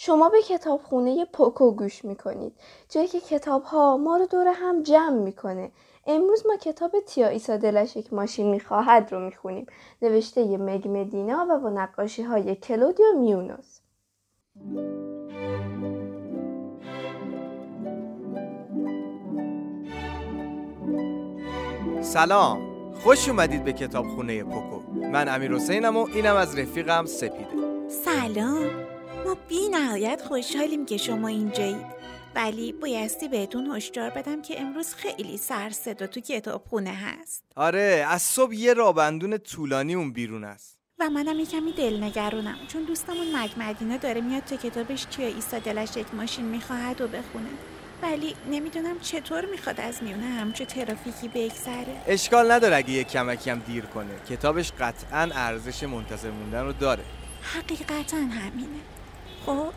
شما به کتابخونه پوکو گوش میکنید، جایی که کتابها ما رو دور هم جمع میکنه. امروز ما کتاب تیا عیسی دلش یک ماشین میخواهد رو میخونیم، نوشته ی مگ مدینا و با نقاشی های کلودیا میونوز. سلام، خوش اومدید به کتابخونه پوکو. من امیرحسینم و اینم از رفیقم سپیده. سلام، ما بی نهایت خوشحالیم که شما اینجایید، ولی بایستی بهتون هشدار بدم که امروز خیلی سر صدا تو کتابخونه هست. آره، از صبح یه رابندون طولانی اون بیرون است و منم یه کمی دلنگرونم، چون دوستمون مگ مدینا داره میاد تا کتابش تیا عیسی دلش یک ماشین میخواهد و بخونه، ولی نمیدونم چطور میخواد از میونه همچو ترافیکی بگذره. اشکال نداره اگه یه کمکی هم دیر کنه، کتابش قطعاً ارزش منتظر موندن رو داره. حقیقتاً همینه. خب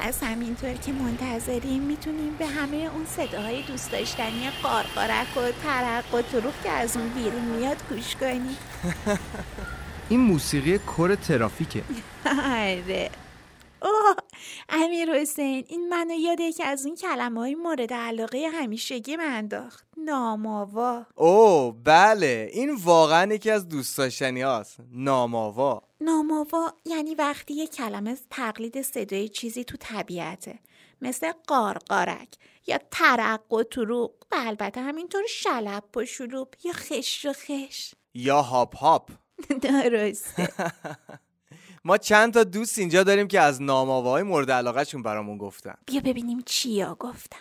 از همینطور که منتظریم میتونیم به همه اون صداهای دوست داشتنی قارقارک و ترق و تروق که از اون بیرون میاد گوش کنیم. این موسیقی کور ترافیکه. آره. اوه امیرحسین، این منو یاد یکی از اون کلمه‌های مورد علاقه همیشگی من انداخت. ناماوا. اوه بله، این واقعا یکی از دوست داشتنی هاست. ناماوا. ناماوا یعنی وقتی یک کلمه تقلید صدای چیزی تو طبیعته، مثل قارقارک یا ترق و تروق و البته همینطور شلپ و شلوپ یا خش و خش یا هاپ هاپ. درسته. ما چند تا دوست اینجا داریم که از ناماواهای مورد علاقه شون برامون گفتن. بیا ببینیم چیا گفتن.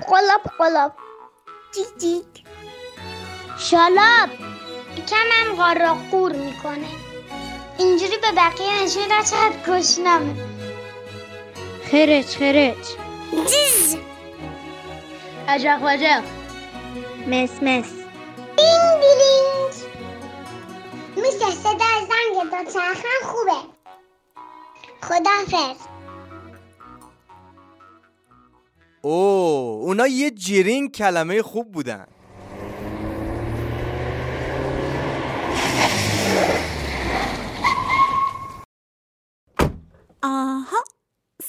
قلاب قلاب قلاب، جیک جیک، شلاب، یکمم قارا قور میکنه، اینجوری به بقیه نشون را چقدر گشنمه، خرچ خرچ، جیز، اجاق و اجاق، مس مس، بینگ بینگ. میشه صدای زنگ دوچرخه خوبه. خدافظ. اوه اونا یه جیرین کلمه خوب بودن. آها،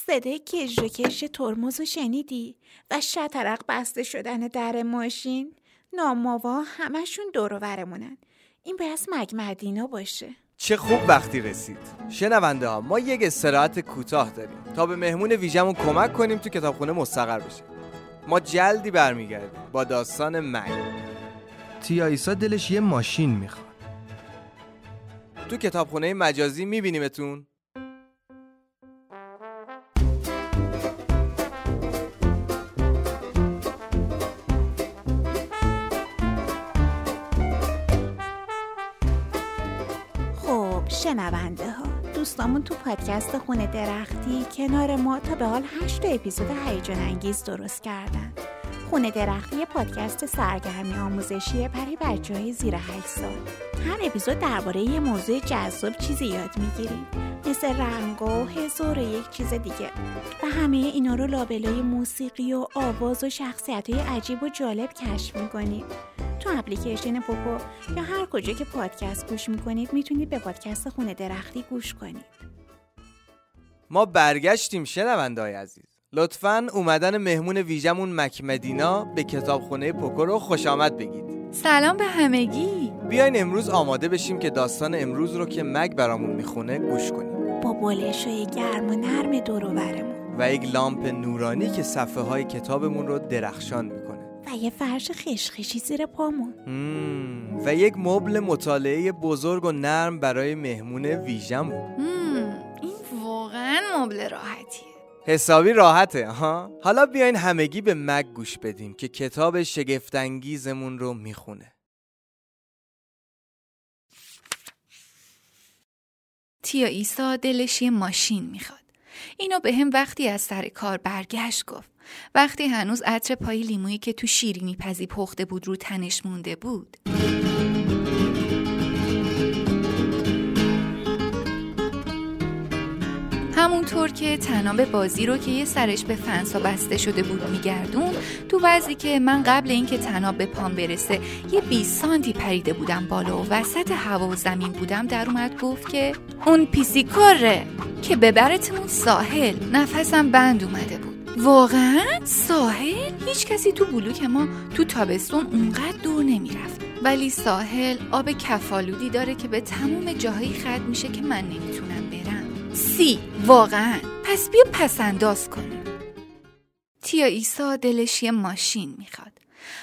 صدای کش و کش ترمز رو شنیدی و شطرق بسته شدن در ماشین. ناماوا همشون دور و برمونن. این باید مگ مدینا باشه. چه خوب وقتی رسید. شنونده ها، ما یک استراحت کوتاه داریم تا به مهمون ویژمون کمک کنیم تو کتابخونه مستقر بشه. ما جلدی برمیگردیم با داستان مگ. تیا عیسی دلش یه ماشین میخواد. تو کتابخونه مجازی میبینیمتون. شنونده ها، دوستامون تو پادکست خونه درختی کنار ما تا به حال 8 اپیزود هیجان انگیز درست کردن. خونه درختی پادکست سرگرمی آموزشی برای بچه‌های زیر 8 سال. هر اپیزود درباره یه موضوع جذاب چیزی یاد میگیریم، مثل رنگ و هزار و یک چیز دیگه، و همه اینا رو لابلای موسیقی و آواز و شخصیت‌های عجیب و جالب کشف می‌کنیم. تو اپلیکیشن پوکو یا هر کجا که پادکست گوش میکنید میتونید به پادکست خونه درختی گوش کنید. ما برگشتیم شنونده‌های عزیز. لطفاً اومدن مهمون ویژمون مک مدینا به کتابخونه پوکو رو خوش آمد بگید. سلام به همگی. بیاین امروز آماده بشیم که داستان امروز رو که مگ برامون میخونه گوش کنیم، با بالش‌های گرم و نرم دور و برمون و یک لامپ نورانی که صفحه‌های کتابمون رو درخشان میکنه و یه فرش خشخشی زیر پامون و یک مبل مطالعه بزرگ و نرم برای مهمون ویژمون. این واقعا مبل راحتیه. حسابی راحته ها. حالا بیاین همگی به مگ گوش بدیم که کتاب شگفت‌انگیزمون رو میخونه. تیا عیسی دلش یه ماشین میخواد. اینو به هم وقتی از سر کار برگشت گفت، وقتی هنوز عطر پای لیمویی که تو شیرینی پزی پخته بود رو تنش مونده بود. همونطور که طناب بازی رو که یه سرش به فنسا بسته شده بود میگردون، تو وضعی که من قبل اینکه طناب به پام برسه یه 20 سانتی پریده بودم بالا و وسط هوا و زمین بودم، در اومد گفت که اون پیسیکوره که ببرتمون ساحل. نفسم بند اومده بود. واقعا ساحل؟ هیچ کسی تو بلوک ما تو تابستون اونقدر دور نمیرفت، ولی ساحل آب کفالودی داره که به تمام جاهایی ختم میشه که من نمیتونم برم. واقعا پس بیا پسنداز کنیم. تیا عیسی دلش یه ماشین میخواد.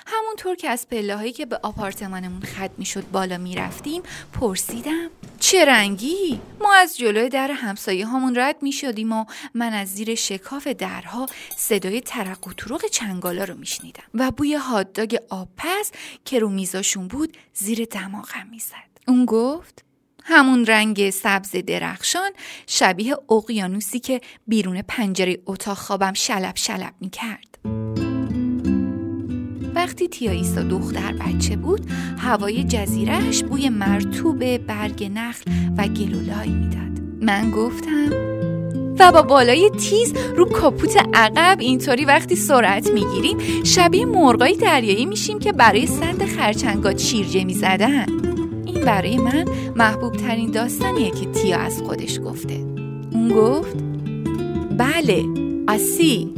همونطور که از پله‌هایی که به آپارتمانمون ختم میشد بالا میرفتیم پرسیدم چه رنگی؟ ما از جلوی در همسایه هامون رد میشدیم و من از زیر شکاف درها صدای ترق و ترق چنگالا رو میشنیدم و بوی هات‌داگ آبپز که رو میزاشون بود زیر دماغم میزد. اون گفت همون رنگ سبز درخشان شبیه اقیانوسی که بیرون پنجره اتاق خوابم شلب شلب میکرد. وقتی تیا عیسی دختر بچه بود، هوای جزیرهش بوی مرطوب برگ نخل و گلولای میداد. من گفتم و با بالای تیز رو کاپوت عقب اینطوری وقتی سرعت میگیریم شبیه مرغای دریایی میشیم که برای سند خرچنگا چیرجه میزدن. این برای من محبوب ترین داستانیه که تیا از خودش گفته. اون گفت بله آسی.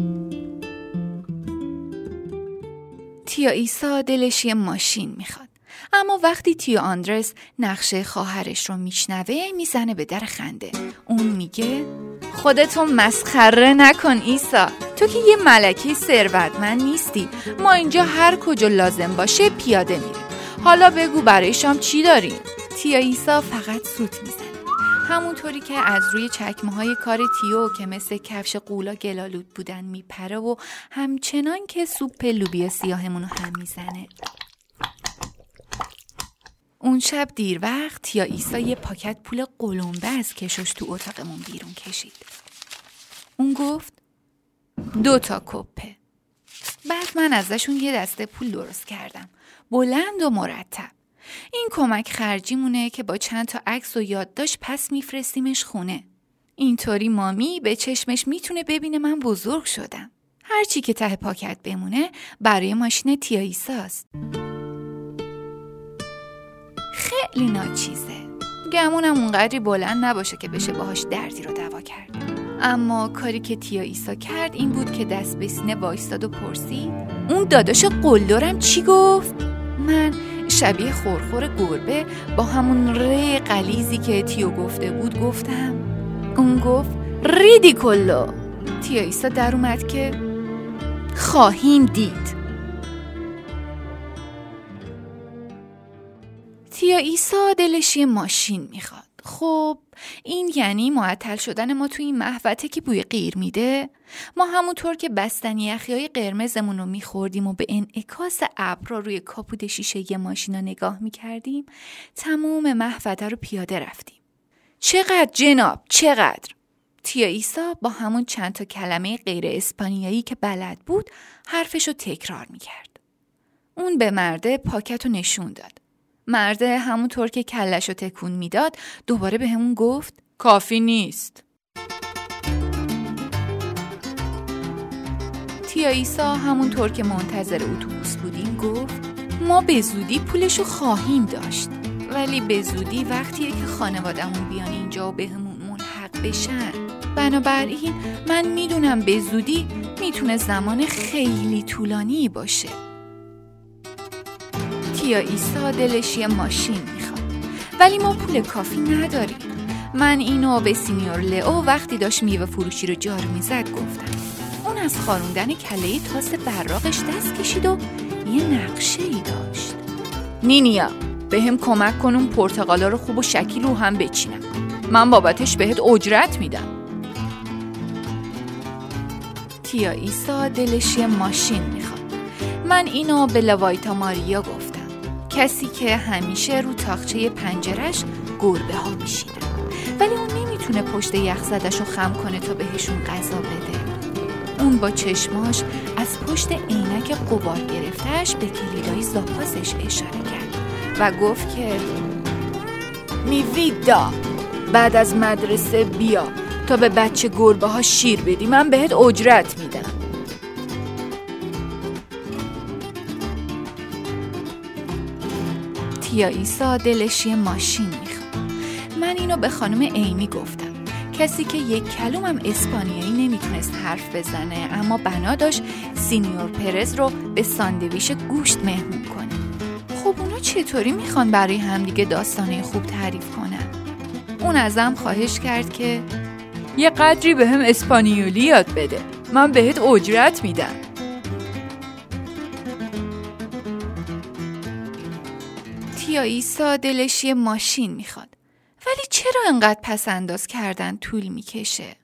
تیا عیسی دلش یه ماشین میخواد، اما وقتی تیا آندرس نقشه خواهرش رو میشنوه میزنه به در خنده. اون میگه خودتو مسخره نکن عیسی، تو که یه ملکه ثروتمند نیستی، ما اینجا هر کجا لازم باشه پیاده میریم. حالا بگو برای شام چی داریم؟ تیا عیسی فقط سوت میزنه، همونطوری که از روی چکمه‌های کار تیو که مثل کفش قولا گلالود بودن میپره و همچنان که سوپ لوبیا سیاهمون رو هم میزنه. اون شب دیر وقت تیا عیسی یه پاکت پول قلمبه از کشش تو اتاقمون بیرون کشید. اون گفت 2 کپه. بعد من ازشون یه دسته پول درست کردم، بلند و مرتب. این کمک خرجی مونه که با چند تا عکس و یادداشت پس میفرستیمش خونه. اینطوری مامی به چشمش میتونه ببینه من بزرگ شدم. هرچی که ته پاکت بمونه برای ماشین تیا عیسی است. خیلی ناچیزه، گمونم اونقدری بلند نباشه که بشه باهاش دردی رو دوا کرد. اما کاری که تیا عیسی کرد این بود که دست به سینه وایستاد و پرسید اون داداش قلدرم چی گفت؟ من شبیه خورخور گربه با همون ره غلیظی که تیو گفته بود گفتم. اون گفت ریدیکولو. تیا عیسی در اومد که خواهیم دید. تیا عیسی دلش یه ماشین میخواد. خب این یعنی معطل شدن ما تو این محوطه که بوی قیر میده. ما همونطور که بستنی یخیای قرمزمون رو میخوردیم و به انعکاس ابرا روی کاپوت شیشه ی ماشینا نگاه میکردیم، تمام محوطه رو پیاده رفتیم. چقدر جناب، چقدر؟ تیا عیسی با همون چند تا کلمه غیر اسپانیایی که بلد بود حرفشو تکرار میکرد. اون به مرده پاکت رو نشون داد. مرده همونطور که کلش رو تکون میداد دوباره به همون گفت کافی نیست. تیا عیسی همونطور که منتظر اتوبوس بودیم گفت ما به زودی پولشو خواهیم داشت، ولی به زودی وقتیه که خانواده‌مون بیان اینجا و به همون ملحق بشن. بنابراین من میدونم به زودی میتونه زمان خیلی طولانی باشه. تیا عیسی دلش یه ماشین میخواد، ولی ما پول کافی نداریم. من اینو به سینیور لئو وقتی داشت میوه فروشی رو جار میزد گفتم. اون از خاروندن کله تاس براقش دست کشید و یه نقشه ای داشت. نینیا به هم کمک کن اون پرتقالا رو خوب و شکیل رو هم بچینم، من بابتش بهت اجرت میدم. تیا عیسی دلش یه ماشین میخواد. من اینو به لوایتا ماریا گفتم، کسی که همیشه رو تاخچه پنجرش گربه ها میشینه، ولی اون نمیتونه پشت یخزدش رو خم کنه تا بهشون غذا بده. اون با چشماش از پشت عینک قبار گرفتهش به کلیدای زاپاسش اشاره کرد و گفت که میویدا بعد از مدرسه بیا تا به بچه گربه ها شیر بدی. من بهت اجرت میدم. تیا عیسی دلش یه ماشین میخواد. من اینو به خانم ایمی گفتم، کسی که یک کلومم اسپانیایی نمیتونست حرف بزنه، اما بنا داشت سینیور پرز رو به ساندویچ گوشت مهمون کنه. خب اونا چطوری میخوان برای همدیگه داستانه خوب تعریف کنن؟ اون ازم خواهش کرد که یه قدری به هم اسپانیولی یاد بده، من بهت اجرت میدم. تیا عیسی دلش یه ماشین میخواد، ولی چرا انقدر پس انداز کردن طول میکشه؟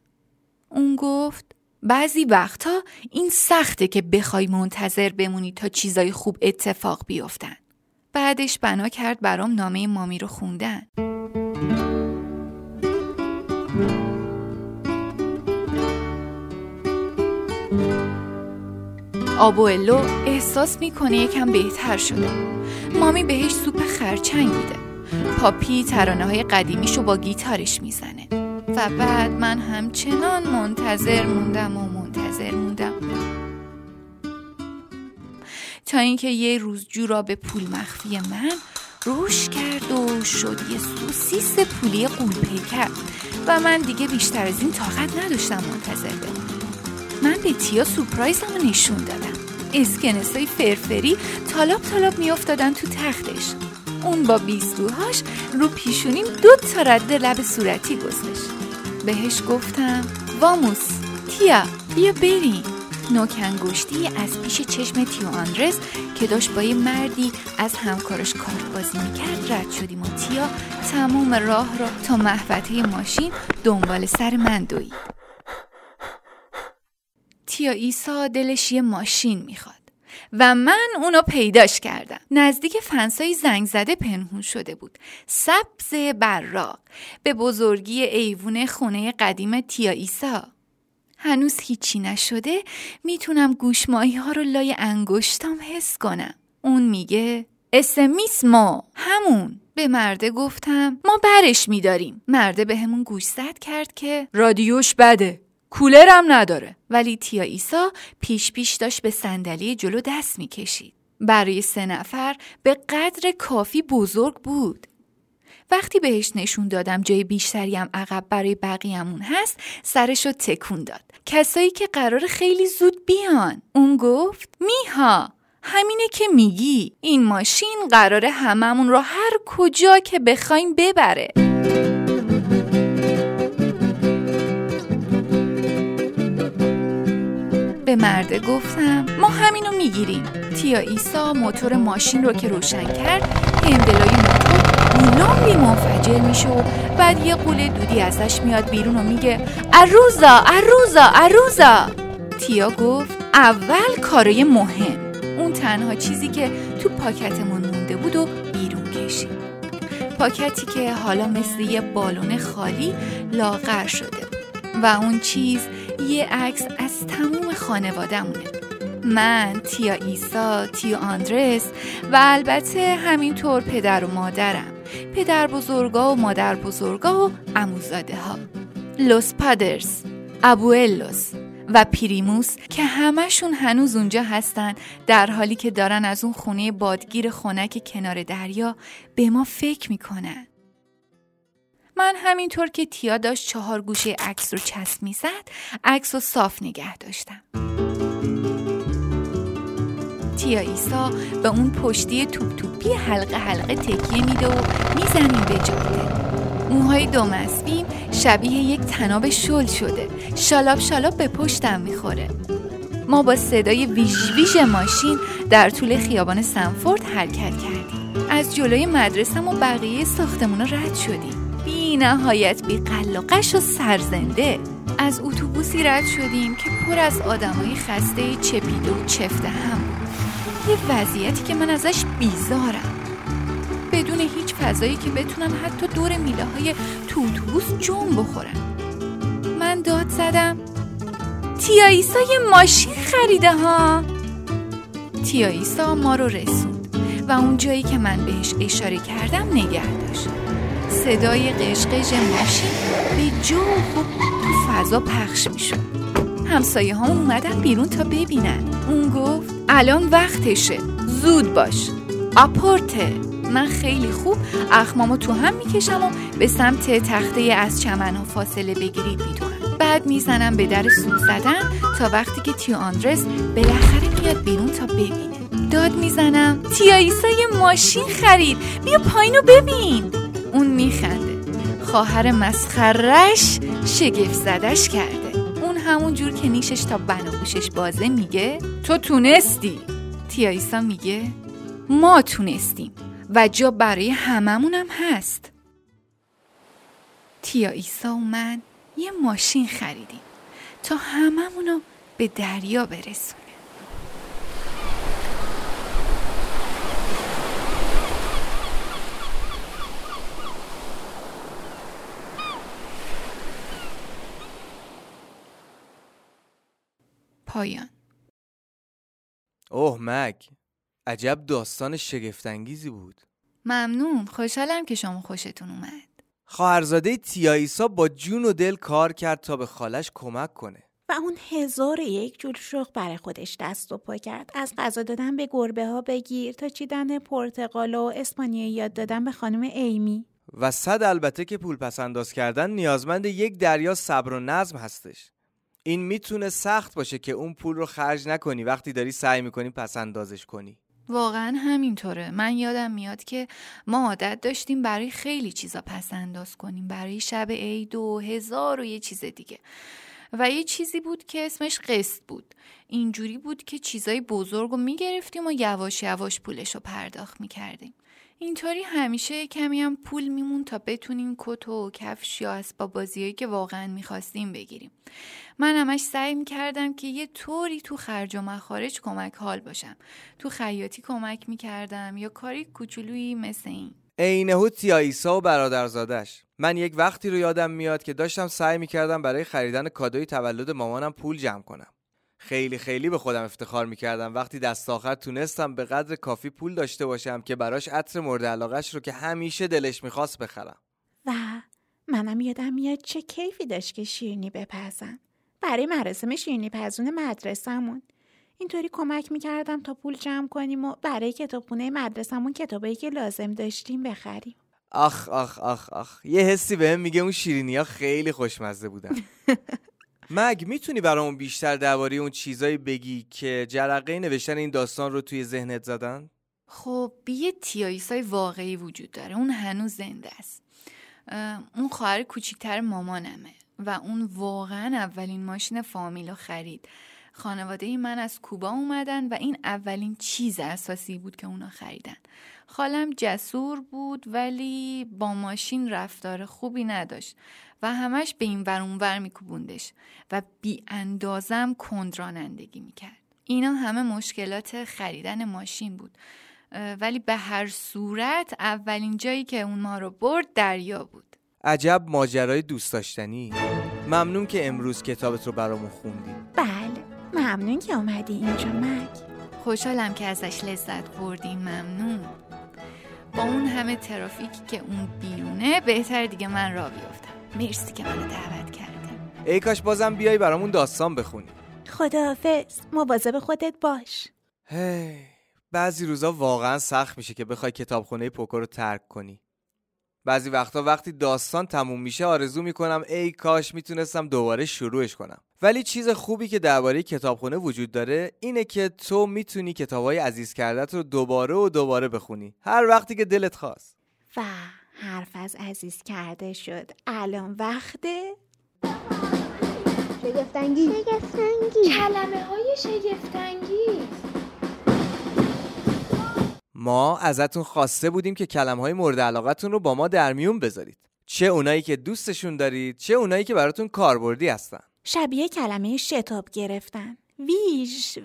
اون گفت بعضی وقتا این سخته که بخوای منتظر بمونی تا چیزای خوب اتفاق بیافتن. بعدش بنا کرد برام نامه مامی رو خوندن. آبوئلو احساس میکنه یکم بهتر شده. مامی بهش سوپ خرچنگ میده. پاپی ترانه‌های قدیمیشو با گیتارش میزنه و بعد من همچنان منتظر موندم تا اینکه یه روز جوراب پول مخفی من روش کرد و شد یه سوسیس پولی قول پیکر و من دیگه بیشتر از این طاقت نداشتم منتظر بمونم. من به تیا سورپرایزمو نشون دادم. اسکنسای فرفری طالاب طالاب میافتادن تو تختش. اون با بیزوهاش رو پیشونیم 2 تا رد لب صورتی گذاشت. بهش گفتم واموس تیا، بیا بریم. نوک انگشتی از پیش چشم تیو آندرس که داشت با یه مردی از همکارش کارت بازی میکرد رد شدیم و تیا تمام راه را تا محوطه ماشین دنبال سر من دوید. تیا عیسی دلش یه ماشین میخواد و من اونو پیداش کردم. نزدیک فنسای زنگ زده پنهون شده بود، سبز براق، به بزرگی ایوون خونه قدیم تیا عیسی. هنوز هیچی نشده، میتونم گوشمایی ها رو لای انگشتام حس کنم. اون میگه اسمیسمو، همون. به مرده گفتم ما برش میداریم. مرده به همون گوش زد کرد که رادیوش بده، کولرم نداره. ولی تیا عیسی پیش داشت به صندلی جلو دست میکشید. برای 3 نفر به قدر کافی بزرگ بود. وقتی بهش نشون دادم جای بیشتری هم عقب برای بقیه‌مون هست، سرشو تکون داد. کسایی که قرار خیلی زود بیان. اون گفت میها، همینه که میگی. این ماشین قراره هممون رو هر کجا که بخوایم ببره. به مرده گفتم ما همینو میگیریم. تیا عیسی موتور ماشین رو که روشن کرد، هندلای موتور بولام منفجر میشه و بعد یه قوله دودی ازش میاد بیرون و میگه عروزا. تیا گفت اول کارای مهم. اون تنها چیزی که تو پاکتمون مونده بود و بیرون کشید. پاکتی که حالا مثل یه بالون خالی لاغر شده و اون چیز یه عکس از تموم خانواده‌مونه. من، تیا عیسی، تیا آندرس و البته همینطور پدر و مادرم، پدر بزرگا و مادر بزرگا و عموزاده ها، لوس پادرز، ابوئلوس و پریموس که همشون هنوز اونجا هستن، در حالی که دارن از اون خونه بادگیر خنک کنار دریا به ما فکر میکنن. من همینطور که تیا داشت 4 گوشه عکس رو چسب می زد، عکس رو صاف نگه داشتم. تیا عیسی به اون پشتی توپ توپی حلقه حلقه تکیه میده و میزنیم به جاده. موهای دم اسبیم شبیه یک تناب شل شده، شالاب شالاب به پشتم میخوره. ما با صدای ویژ ویژ ماشین در طول خیابان سنفورد حرکت کردیم. از جلوی مدرسم و بقیه ساختمون رد شدیم. بی نهایت بی قلقش و سرزنده از اتوبوسی رد شدیم که پر از آدمای خسته چپیده و چفته هم بود. یه وضعیتی که من ازش بیزارم. بدون هیچ فضایی که بتونم حتی دور میله‌های تو اتوبوس جون بخورم. من داد زدم تیا عیسی یه ماشین خریده ها. تیا عیسی ما رو رسوند و اون جایی که من بهش اشاره کردم نگه داشت. صدای قشقش ماشین به جو خوب تو فضا پخش میشد. همسایه ها اومدن بیرون تا ببینن. اون گفت الان وقتشه، زود باش، آپورته. من خیلی خوب اخمامو تو هم میکشم و به سمت تخته از چمن و فاصله بگیری میدونم. بعد میزنم به در سوم زدن تا وقتی که تیو آندرس بالاخره میاد بیرون تا ببینه. داد میزنم تیا عیسی یه ماشین خرید، بیا پایینو ببین. اون میخنده، خواهر مسخرش شگفت زدش کرده. اون همون جور که نیشش تا بناگوشش بازه میگه تو تونستی. تیا عیسی میگه ما تونستیم و جا برای هممونم هست. تیا عیسی و من یه ماشین خریدیم تا هممونو به دریا برسونه. پایان. اوه مگ، عجب داستان شگفت‌انگیزی بود. ممنون، خوشحالم که شما خوشتون اومد. خواهرزاده تیا عیسی با جون و دل کار کرد تا به خالش کمک کنه و اون 1001 جور شغل برای خودش دست و پا کرد. از غذا دادن به گربه ها بگیر تا چیدن پرتقال و اسپانیایی یاد دادن به خانم ایمی. و صد البته که پول پس انداز کردن نیازمند یک دریا صبر و نظم هستش. این میتونه سخت باشه که اون پول رو خرج نکنی وقتی داری سعی میکنی پس اندازش کنی. واقعا همینطوره. من یادم میاد که ما عادت داشتیم برای خیلی چیزا پس انداز کنیم، برای شب عید و 1001 چیز دیگه. و یه چیزی بود که اسمش قسط بود. اینجوری بود که چیزای بزرگو میگرفتیم و یواش یواش پولشو پرداخت میکردیم. اینطوری همیشه کمی هم پول میمون تا بتونیم کت و کفش یا اسباب بازیایی که واقعا میخواستیم بگیریم. من همش سعی میکردم که یه طوری تو خرج و مخارج کمک حال باشم. تو خیاطی کمک میکردم یا کاری کوچولویی مثل این. عینه تیا عیسی و برادرزادش. من یک وقتی رو یادم میاد که داشتم سعی میکردم برای خریدن کادوی تولد مامانم پول جمع کنم. خیلی به خودم افتخار میکردم وقتی دست آخر تونستم به قدر کافی پول داشته باشم که براش عطر مورد علاقهش رو که همیشه دلش میخواست بخرم. و منم یادم میاد چه کیفی داشت که شیرینی بپزم برای مراسم شیرینی پزون مدرسمون. اینطوری کمک میکردم تا پول جمع کنیم و برای کتابخونه مدرسمون کتابایی که لازم داشتیم بخریم. آخ آخ آخ آخ، یه حسی بهم میگه اون شیرینی‌ها خیلی خوشمزه بودن. مگ، میتونی برامون بیشتر درباره اون چیزایی بگی که جرقه نوشتن این داستان رو توی ذهنت زدن؟ خب یه تیا عیسی واقعی وجود داره. اون هنوز زنده است. اون خواهر کوچیک‌تر مامانمه و اون واقعا اولین ماشین فامیلو خرید. خانواده من از کوبا اومدن و این اولین چیز اساسی بود که اونا خریدن. خالم جسور بود ولی با ماشین رفتار خوبی نداشت و همش به این ور اون ور میکوبوندش و بی اندازم کندرانندگی میکرد. اینا همه مشکلات خریدن ماشین بود. ولی به هر صورت اولین جایی که اون ما رو برد دریا بود. عجب ماجرای دوست داشتنی. ممنون که امروز کتابت رو برامون خوندی. بله، ممنون که اومدی اینجا مگ. خوشحالم که ازش لذت بردیم. ممنون. با اون همه ترافیکی که اون بیرونه بهتر دیگه من راه بیفتم. مرسی که منو دعوت کردیم. ای کاش بازم بیای برامون داستان بخونی. خداحافظ، مواظب خودت باش. هی، بعضی روزا واقعا سخت میشه که بخوای کتابخونه پوکو رو ترک کنی. بعضی وقتا وقتی داستان تموم میشه آرزو میکنم ای کاش میتونستم دوباره شروعش کنم. ولی چیز خوبی که درباره کتابخونه وجود داره اینه که تو میتونی کتابای عزیز کردت رو دوباره و دوباره بخونی هر وقتی که دلت خواست. و حرف از عزیز کرده شد. الان وقته شگفت‌انگیز. کلمه‌های شگفت‌انگیز. ما ازتون خواسته بودیم که کلمه‌های مورد علاقتون رو با ما در میون بذارید. چه اونایی که دوستشون دارید، چه اونایی که براتون کاربردی هستن. شبیه کلمه شتاب گرفتن.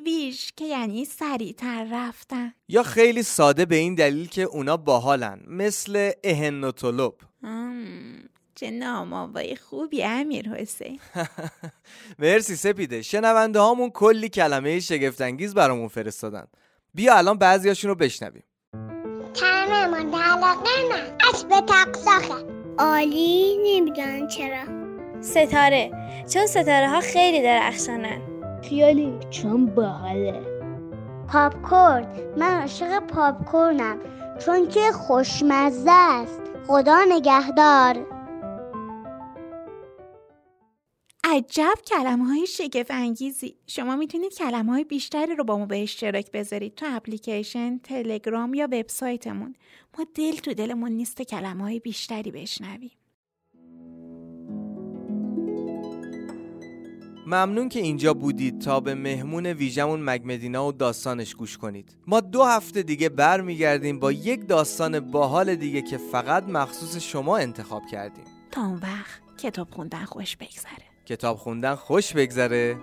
ویش که یعنی سریع‌تر رفتن. یا خیلی ساده به این دلیل که اونا باحالن، مثل اهن و طلب. چه نام‌آوای خوبی امیرحسین. مرسی سپیده. شنونده هامون کلی کلمه شگفت‌انگیز برامون فرستادن. بیا الان بعضیاشون رو بشنویم. کلمه مورد علاقه من اسب تقساخه. عالی، نمیدونم چرا. ستاره، چون ستاره ها خیلی درخشانن. خیالی چون باحاله. پاپکورن، من عاشق پاپکورنم چون که خوشمزه است. خدا نگهدار. عجب کلمه‌های شگفت انگیزی. شما میتونید کلمه‌های بیشتری رو با ما به اشتراک بذارید تو اپلیکیشن، تلگرام یا وبسایتمون. ما دل تو دلمون نیست کلمه‌های بیشتری بشنویم. ممنون که اینجا بودید تا به مهمون ویژمون مگ مدینا و داستانش گوش کنید. ما 2 هفته دیگه برمیگردیم با یک داستان باحال دیگه که فقط مخصوص شما انتخاب کردیم. تا اون وقت کتاب خوندن خوش بگذره. کتاب خوندن خوش بگذره.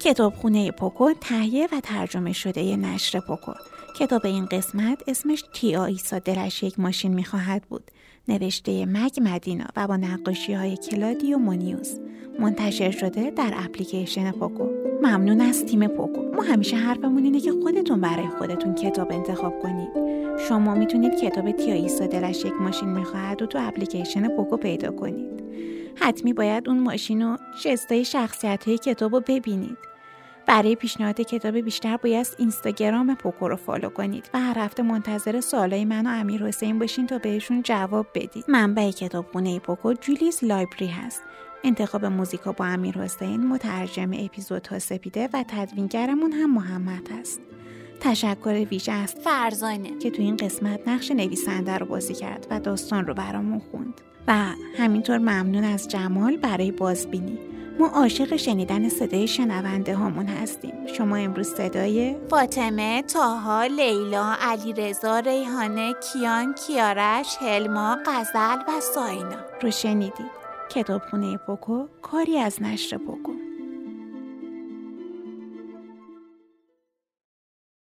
کتابخونه پوکو تهیه و ترجمه شده نشر پوکو. کتاب این قسمت اسمش تیا ایسا دلش یک ماشین می‌خواهد بود، نوشته مگ مدینا و با نقاشی‌های کلادیا مونیوز. منتشر شده در اپلیکیشن پوکو. ممنون از تیم پوکو. ما همیشه حرفمون اینه که خودتون برای خودتون کتاب انتخاب کنید. شما میتونید کتاب تیا ایسا دلش یک ماشین میخواهد و تو اپلیکیشن پوکو پیدا کنید. حتمی باید اون ماشین و جستای شخصیت های کتاب رو ببینید. برای پیشنهاد کتاب بیشتر باید اینستاگرام پوکو رو فالو کنید و هر هفته منتظر سوالای من و امیر حسین باشین تا بهشون جواب بدید. منبع کتابخونه پوکو جولیز لایبری هست. انتخاب موزیکا با امیر حسین، مترجم اپیزودها سپیده و تدوینگرمون هم محمد هست. تشکر ویژه است فرزانه که تو این قسمت نقش نویسنده رو بازی کرد و داستان رو برامون خوند. و همینطور ممنون از جمال برای بازبینی. ما عاشق شنیدن صدای شنونده هامون هستیم. شما امروز صدای فاطمه، طاها، لیلا، علیرضا، ریحانه، کیان، کیارش، هلما، غزل و ساینا رو شنیدید. کتابخونه پوکو، کاری از نشر پوکو.